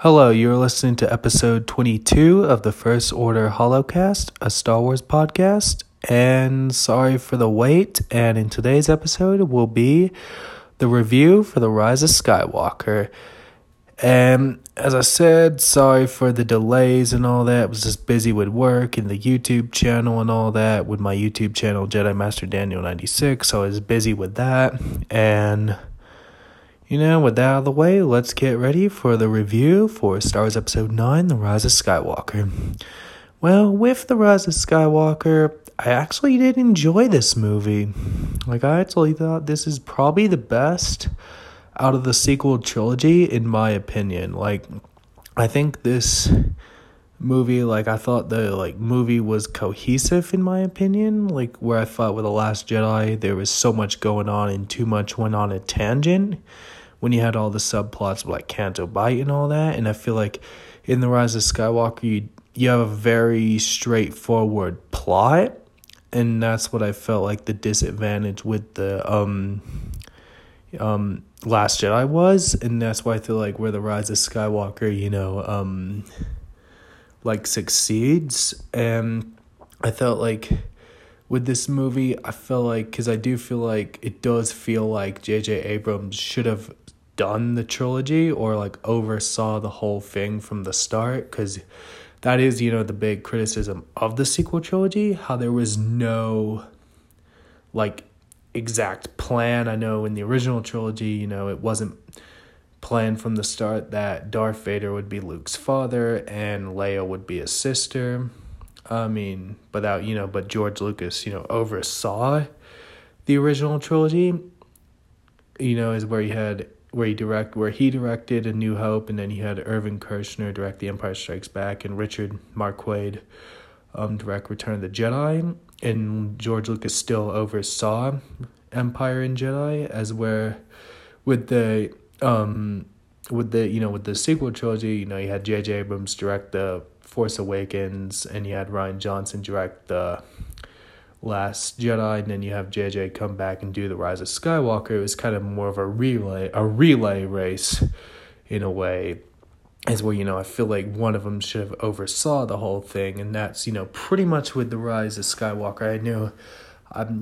Hello, you're listening to episode 22 of the First Order HoloCast, a Star Wars podcast, and sorry for the wait, and in today's episode will be the review for The Rise of Skywalker. And as I said, sorry for the delays and all that. I was just busy with work and the YouTube channel and all that, with my YouTube channel, Jedi Master Daniel 96, so I was busy with that, and you know, with that out of the way, let's get ready for the review for Star Wars Episode IX, The Rise of Skywalker. Well, with The Rise of Skywalker, I actually did enjoy this movie. Like, I actually thought this is probably the best out of the sequel trilogy, in my opinion. Like, I think this movie, like, I thought the, like, movie was cohesive, in my opinion. Like, where I thought with The Last Jedi, there was so much going on and too much went on a tangent, when you had all the subplots of, like, Canto Bight and all that. And I feel like in The Rise of Skywalker, you have a very straightforward plot, and that's what I felt like the disadvantage with the Last Jedi was. And that's why I feel like where The Rise of Skywalker, you know, like, succeeds. And I felt like with this movie, I felt like, because I do feel like it does feel like J.J. Abrams should have done the trilogy, or like oversaw the whole thing from the start, because that is, you know, the big criticism of the sequel trilogy, how there was no like exact plan. I know in the original trilogy, you know, it wasn't planned from the start that Darth Vader would be Luke's father and Leia would be his sister. I mean, without, you know, but George Lucas, you know, oversaw the original trilogy, you know, is where you had, where he directed A New Hope, and then he had Irvin Kershner direct The Empire Strikes Back, and Richard Marquand direct Return of the Jedi, and George Lucas still oversaw Empire and Jedi, as where with the sequel trilogy, you know, you had J.J. Abrams direct The Force Awakens, and you had Rian Johnson direct The Last Jedi, and then you have J.J. come back and do The Rise of Skywalker. It was kind of more of a relay race, in a way, is where, you know, I feel like one of them should have oversaw the whole thing, and that's, you know, pretty much with The Rise of Skywalker. I knew,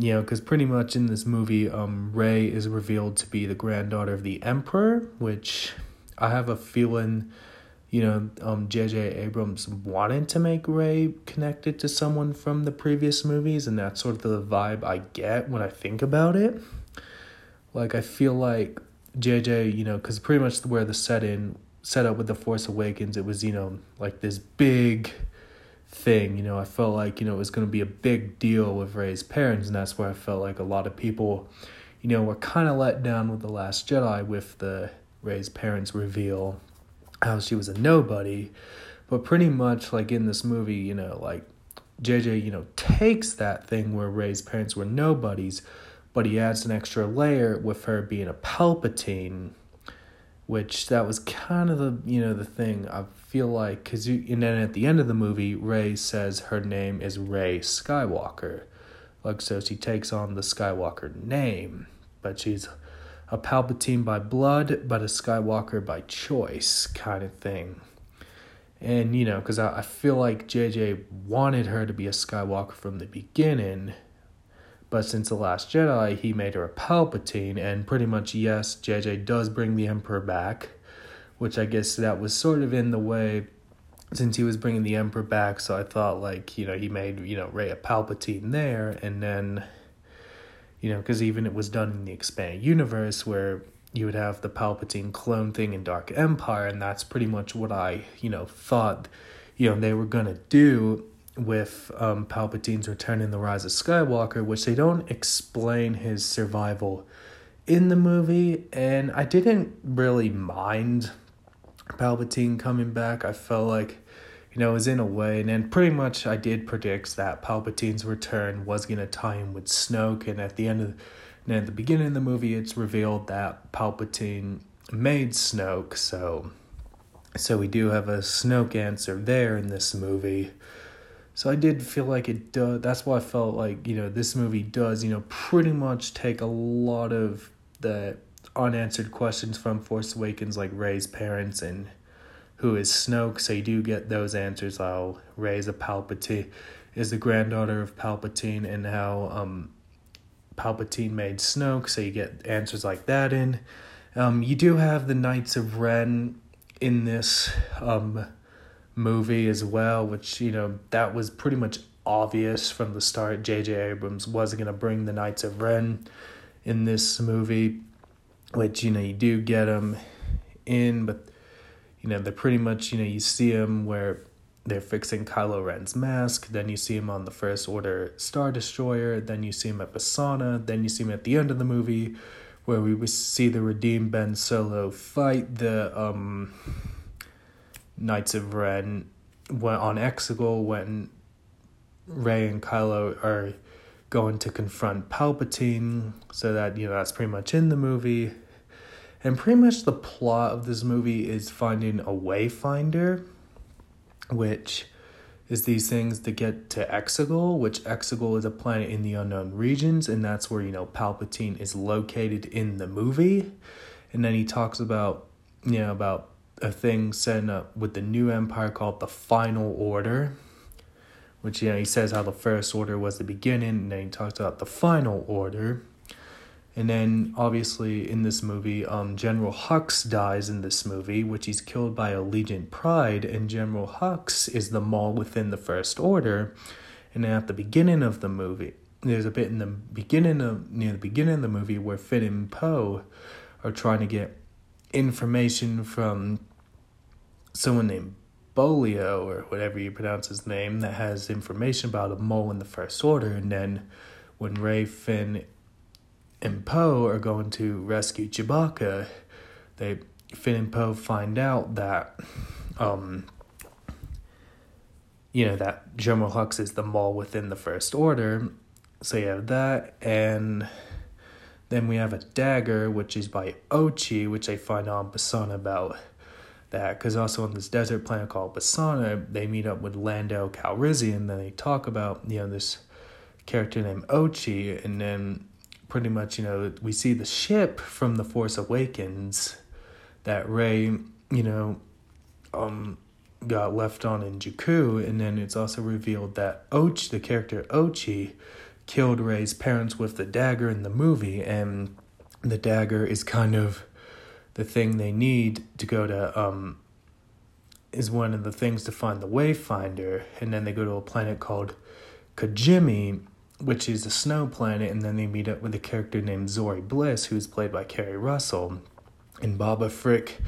you know, because pretty much in this movie, Rey is revealed to be the granddaughter of the Emperor, which I have a feeling, you know, J.J. Abrams wanted to make Rey connected to someone from the previous movies, and that's sort of the vibe I get when I think about it. Like, I feel like J.J., you know, because pretty much where the set up with The Force Awakens, it was, you know, like this big thing, you know, I felt like, you know, it was going to be a big deal with Rey's parents, and that's where I felt like a lot of people, you know, were kind of let down with The Last Jedi, with the Rey's parents reveal how she was a nobody. But pretty much like in this movie, you know, like JJ, you know, takes that thing where Rey's parents were nobodies, but he adds an extra layer with her being a Palpatine, which that was kind of the, you know, the thing I feel like, because and then at the end of the movie, Rey says her name is Rey Skywalker, like, so she takes on the Skywalker name, but she's a Palpatine by blood, but a Skywalker by choice, kind of thing. And, you know, because I feel like JJ wanted her to be a Skywalker from the beginning, but since The Last Jedi, he made her a Palpatine, and pretty much, yes, JJ does bring the Emperor back, which I guess that was sort of in the way, since he was bringing the Emperor back, so I thought, like, you know, he made, you know, Rey a Palpatine there, and then, you know, because even it was done in the expanded universe where you would have the Palpatine clone thing in Dark Empire, and that's pretty much what I, you know, thought, you know, they were going to do with Palpatine's return in The Rise of Skywalker, which they don't explain his survival in the movie, and I didn't really mind Palpatine coming back. I felt like, you know, it was in a way, and then pretty much I did predict that Palpatine's return was going to tie in with Snoke, and at the beginning of the movie, it's revealed that Palpatine made Snoke, so we do have a Snoke answer there in this movie. So I did feel like it does, that's why I felt like, you know, this movie does, you know, pretty much take a lot of the unanswered questions from Force Awakens, like Rey's parents and who is Snoke, so you do get those answers. How Rey's a Palpatine, is the granddaughter of Palpatine, and how Palpatine made Snoke, so you get answers like that in. You do have the Knights of Ren in this movie as well, which, you know, that was pretty much obvious from the start. J.J. Abrams wasn't going to bring the Knights of Ren in this movie, which, you know, you do get them in, but, you know, they're pretty much, you know, you see them where they're fixing Kylo Ren's mask, then you see him on the First Order Star Destroyer, then you see him at Basana, then you see him at the end of the movie, where we see the redeemed Ben Solo fight the Knights of Ren on Exegol when Rey and Kylo are going to confront Palpatine. So that, you know, that's pretty much in the movie. And pretty much the plot of this movie is finding a wayfinder, which is these things to get to Exegol, which Exegol is a planet in the unknown regions, and that's where, you know, Palpatine is located in the movie. And then he talks about, you know, about a thing setting up with the new empire called the Final Order, which, you know, he says how the First Order was the beginning, and then he talks about the Final Order. And then, obviously, in this movie, General Hux dies in this movie, which he's killed by Allegiant Pride, and General Hux is the Maul within the First Order. And then at the beginning of the movie, there's a bit in the beginning of, near the beginning of the movie, where Finn and Poe are trying to get information from someone named Bolio, or whatever you pronounce his name, that has information about a Maul in the First Order. And then when Rey, Finn, and Poe are going to rescue Chewbacca, Finn and Poe find out that, you know, that General Hux is the Maul within the First Order. So you have that, and then we have a dagger, which is by Ochi, which they find on Basana about that. Because also on this desert planet called Basana, they meet up with Lando Calrissian, and then they talk about, you know, this character named Ochi, and then pretty much, you know, we see the ship from The Force Awakens that Rey, you know, got left on in Jakku. And then it's also revealed that the character Ochi killed Rey's parents with the dagger in the movie. And the dagger is kind of the thing they need to go to, is one of the things to find the Wayfinder. And then they go to a planet called Kijimi, which is a snow planet, and then they meet up with a character named Zori Bliss, who's played by Kerry Russell. And Boba Frick,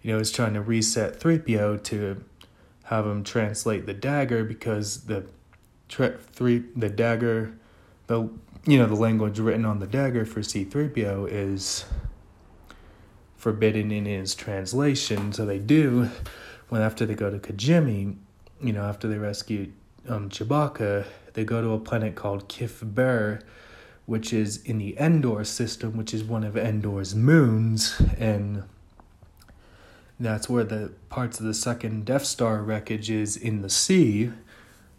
you know, is trying to reset C-Threepio to have him translate the dagger, because the dagger, the, you know, the language written on the dagger for C-Threepio is forbidden in his translation. So they do, after they go to Kijimi, you know, after they rescue Chewbacca, they go to a planet called Kef Bir, which is in the Endor system, which is one of Endor's moons, and that's where the parts of the second Death Star wreckage is in the sea.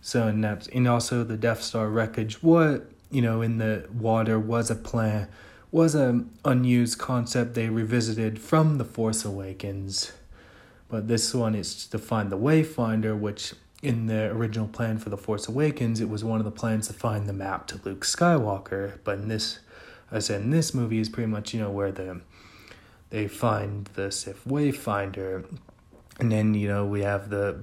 So, and also the Death Star wreckage, what, you know, in the water was an unused concept they revisited from The Force Awakens. But this one is to find the Wayfinder, which, in the original plan for The Force Awakens, it was one of the plans to find the map to Luke Skywalker. But in this movie is pretty much, you know, where they find the Sith Wayfinder. And then, you know, and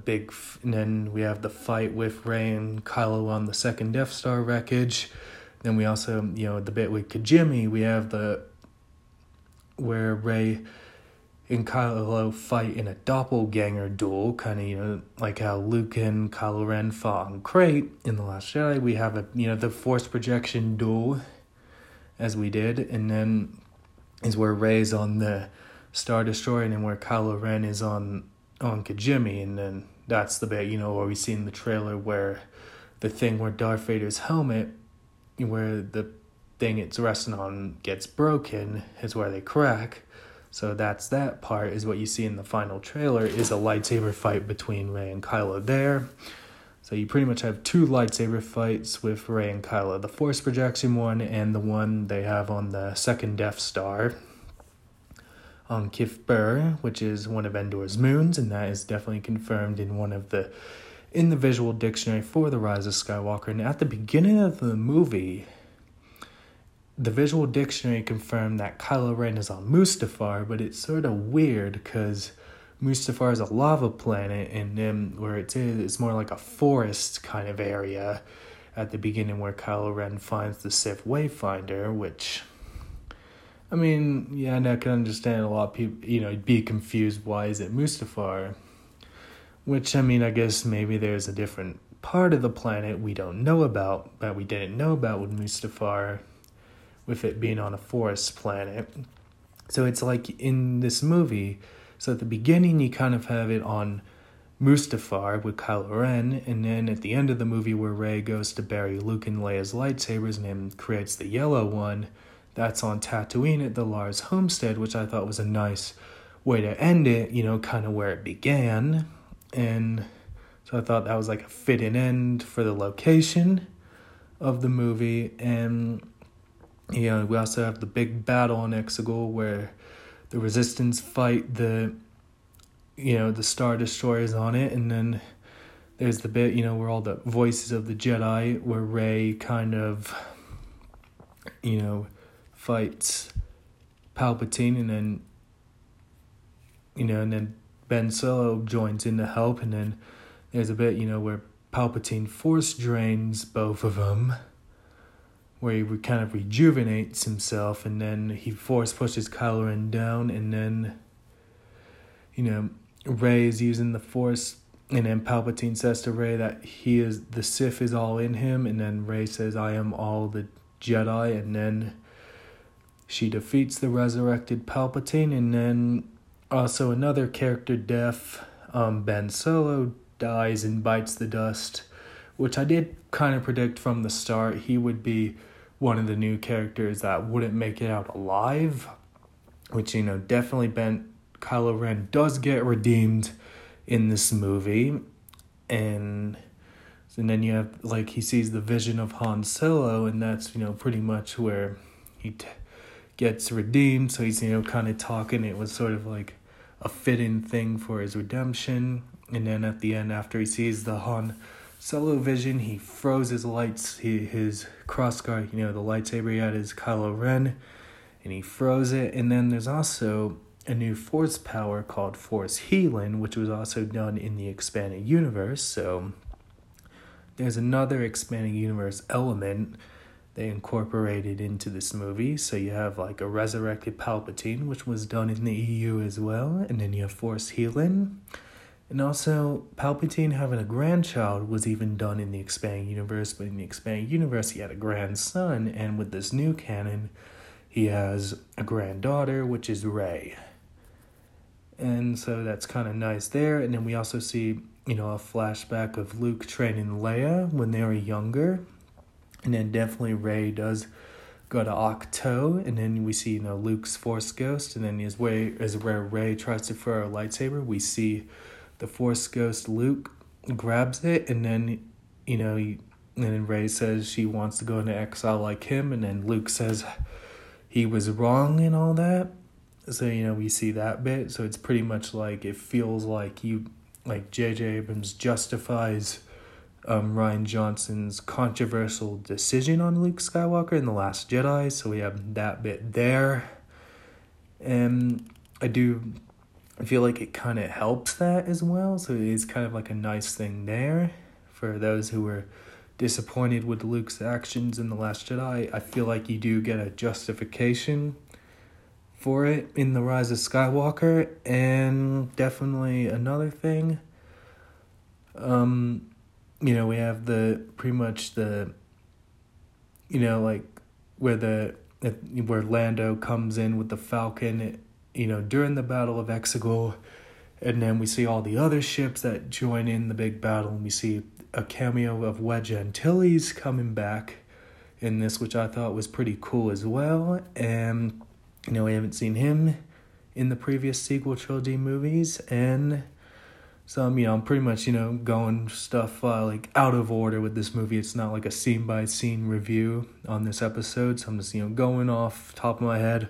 then we have the fight with Rey and Kylo on the second Death Star wreckage. Then we also, you know, the bit with Kijimi, we have where Rey and Kylo fight in a doppelganger duel, kind of, you know, like how Luke and Kylo Ren fought on Krayt in The Last Jedi. We have, you know, the force projection duel, as we did, and then is where Rey's on the Star Destroyer, and then where Kylo Ren is on Kijimi, and then that's the bit, you know, where we see in the trailer where the thing where Darth Vader's helmet, where the thing it's resting on gets broken, is where they crack. So that's that part, is what you see in the final trailer, is a lightsaber fight between Rey and Kylo there. So you pretty much have two lightsaber fights with Rey and Kylo, the force projection one and the one they have on the second Death Star. on Kef Bir, which is one of Endor's moons, and that is definitely confirmed in one of the in the visual dictionary for The Rise of Skywalker. And at the beginning of the movie, the visual dictionary confirmed that Kylo Ren is on Mustafar, but it's sort of weird because Mustafar is a lava planet, and then where it is, it's more like a forest kind of area at the beginning where Kylo Ren finds the Sith Wayfinder, which, I mean, yeah, I can understand a lot of people, you know, be confused, why is it Mustafar? Which, I mean, I guess maybe there's a different part of the planet we don't know about, that we didn't know about with Mustafar, with it being on a forest planet. So it's like in this movie, so at the beginning, you kind of have it on Mustafar with Kylo Ren, and then at the end of the movie where Rey goes to bury Luke and Leia's lightsabers and then creates the yellow one, that's on Tatooine at the Lars Homestead, which I thought was a nice way to end it, you know, kind of where it began. And so I thought that was like a fitting end for the location of the movie. And, you know, we also have the big battle on Exegol where the Resistance fight the, you know, the Star Destroyers on it, and then there's the bit, you know, where all the voices of the Jedi, where Rey kind of, you know, fights Palpatine, and then, you know, and then Ben Solo joins in to help, and then there's a bit, you know, where Palpatine force drains both of them, where he kind of rejuvenates himself, and then he force pushes Kylo Ren down, and then, you know, Rey is using the force, and then Palpatine says to Rey that he is, the Sith is all in him, and then Rey says, I am all the Jedi, and then she defeats the resurrected Palpatine, and then also another character death, Ben Solo dies and bites the dust, which I did kind of predict from the start he would be one of the new characters that wouldn't make it out alive, which, you know, definitely Kylo Ren does get redeemed in this movie. And then you have, like, he sees the vision of Han Solo, and that's, you know, pretty much where he gets redeemed. So he's, you know, kind of talking. It was sort of like a fitting thing for his redemption. And then at the end, after he sees the Han Solo vision, he froze his lights, his crossguard, you know, the lightsaber he had is Kylo Ren, and he froze it. And then there's also a new force power called force healing, which was also done in the expanded universe. So there's another expanded universe element they incorporated into this movie. So you have like a resurrected Palpatine, which was done in the EU as well, and then you have force healing. And also, Palpatine having a grandchild was even done in the expanded universe, but in the expanded universe, he had a grandson, and with this new canon, he has a granddaughter, which is Rey. And so that's kind of nice there. And then we also see, you know, a flashback of Luke training Leia when they were younger. And then definitely Rey does go to Octo, and then we see, you know, Luke's Force Ghost, and then his way is where Rey tries to throw a lightsaber. We see the Force Ghost Luke grabs it, and then, you know, and then Rey says she wants to go into exile like him, and then Luke says he was wrong and all that. So, you know, we see that bit. So it's pretty much like, it feels like J.J. Abrams justifies Rian Johnson's controversial decision on Luke Skywalker in The Last Jedi. So we have that bit there. And I feel like it kind of helps that as well, so it's kind of like a nice thing there. For those who were disappointed with Luke's actions in The Last Jedi, I feel like you do get a justification for it in The Rise of Skywalker. And definitely another thing, you know, we have where Lando comes in with the Falcon, you know, during the Battle of Exegol, and then we see all the other ships that join in the big battle, and we see a cameo of Wedge Antilles coming back in this, which I thought was pretty cool as well. And, you know, we haven't seen him in the previous sequel trilogy movies, and so, you know, I'm pretty much, you know, going stuff like out of order with this movie. It's not like a scene-by-scene review on this episode, so I'm just, you know, going off top of my head.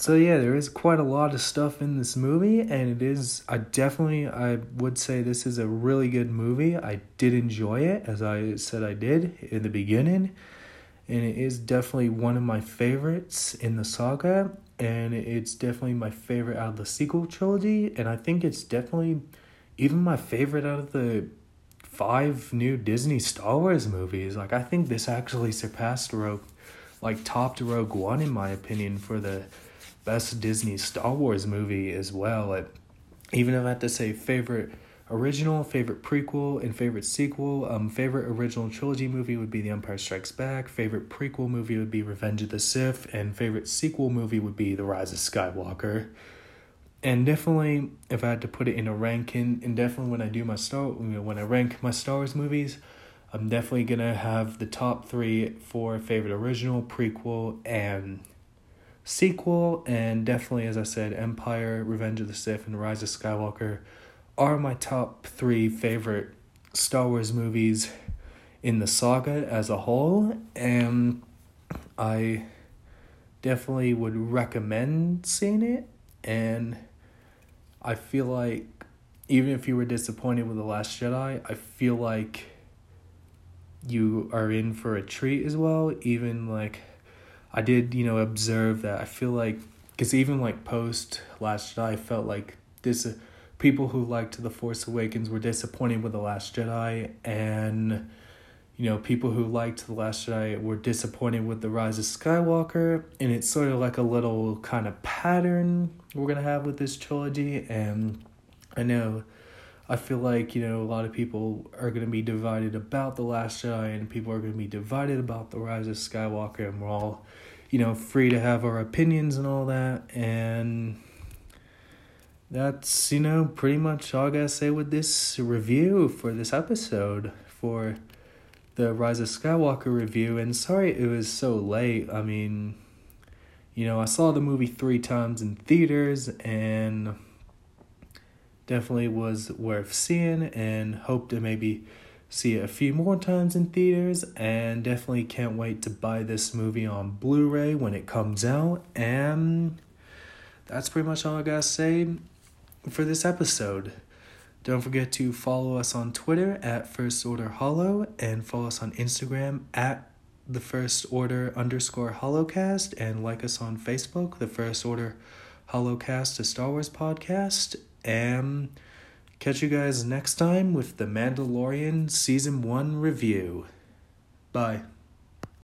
So yeah, there is quite a lot of stuff in this movie, and it is, I would say this is a really good movie. I did enjoy it, as I said I did in the beginning, and it is definitely one of my favorites in the saga, and it's definitely my favorite out of the sequel trilogy, and I think it's definitely even my favorite out of the 5 new Disney Star Wars movies. Like, I think this actually surpassed topped Rogue One, in my opinion, for the best Disney Star Wars movie as well. Even if I had to say favorite original, favorite prequel, and favorite sequel, favorite original trilogy movie would be The Empire Strikes Back, favorite prequel movie would be Revenge of the Sith, and favorite sequel movie would be The Rise of Skywalker. And definitely, if I had to put it in a ranking, and definitely when I rank my Star Wars movies, I'm definitely going to have the top 3 for favorite original, prequel, and sequel, and definitely, as I said, Empire, Revenge of the Sith, and Rise of Skywalker are my top 3 favorite Star Wars movies in the saga as a whole, and I definitely would recommend seeing it, and I feel like even if you were disappointed with The Last Jedi, I feel like you are in for a treat as well. I did, observe that. I feel like, because even post Last Jedi, I felt like this people who liked The Force Awakens were disappointed with The Last Jedi, and people who liked The Last Jedi were disappointed with The Rise of Skywalker, and it's sort of like a little kind of pattern we're gonna have with this trilogy. And I feel like, a lot of people are going to be divided about The Last Jedi, and people are going to be divided about The Rise of Skywalker, and we're all, free to have our opinions and all that, and that's, pretty much all I got to say with this review for this episode, for the Rise of Skywalker review, and sorry it was so late. I saw the movie 3 times in theaters, and definitely was worth seeing, and hope to maybe see it a few more times in theaters, and definitely can't wait to buy this movie on Blu-ray when it comes out. And that's pretty much all I gotta say for this episode. Don't forget to follow us on Twitter at First Order Holo, and follow us on Instagram at the First Order_HoloCast, and like us on Facebook, the First Order HoloCast, a Star Wars podcast. And catch you guys next time with the Mandalorian Season 1 review. Bye.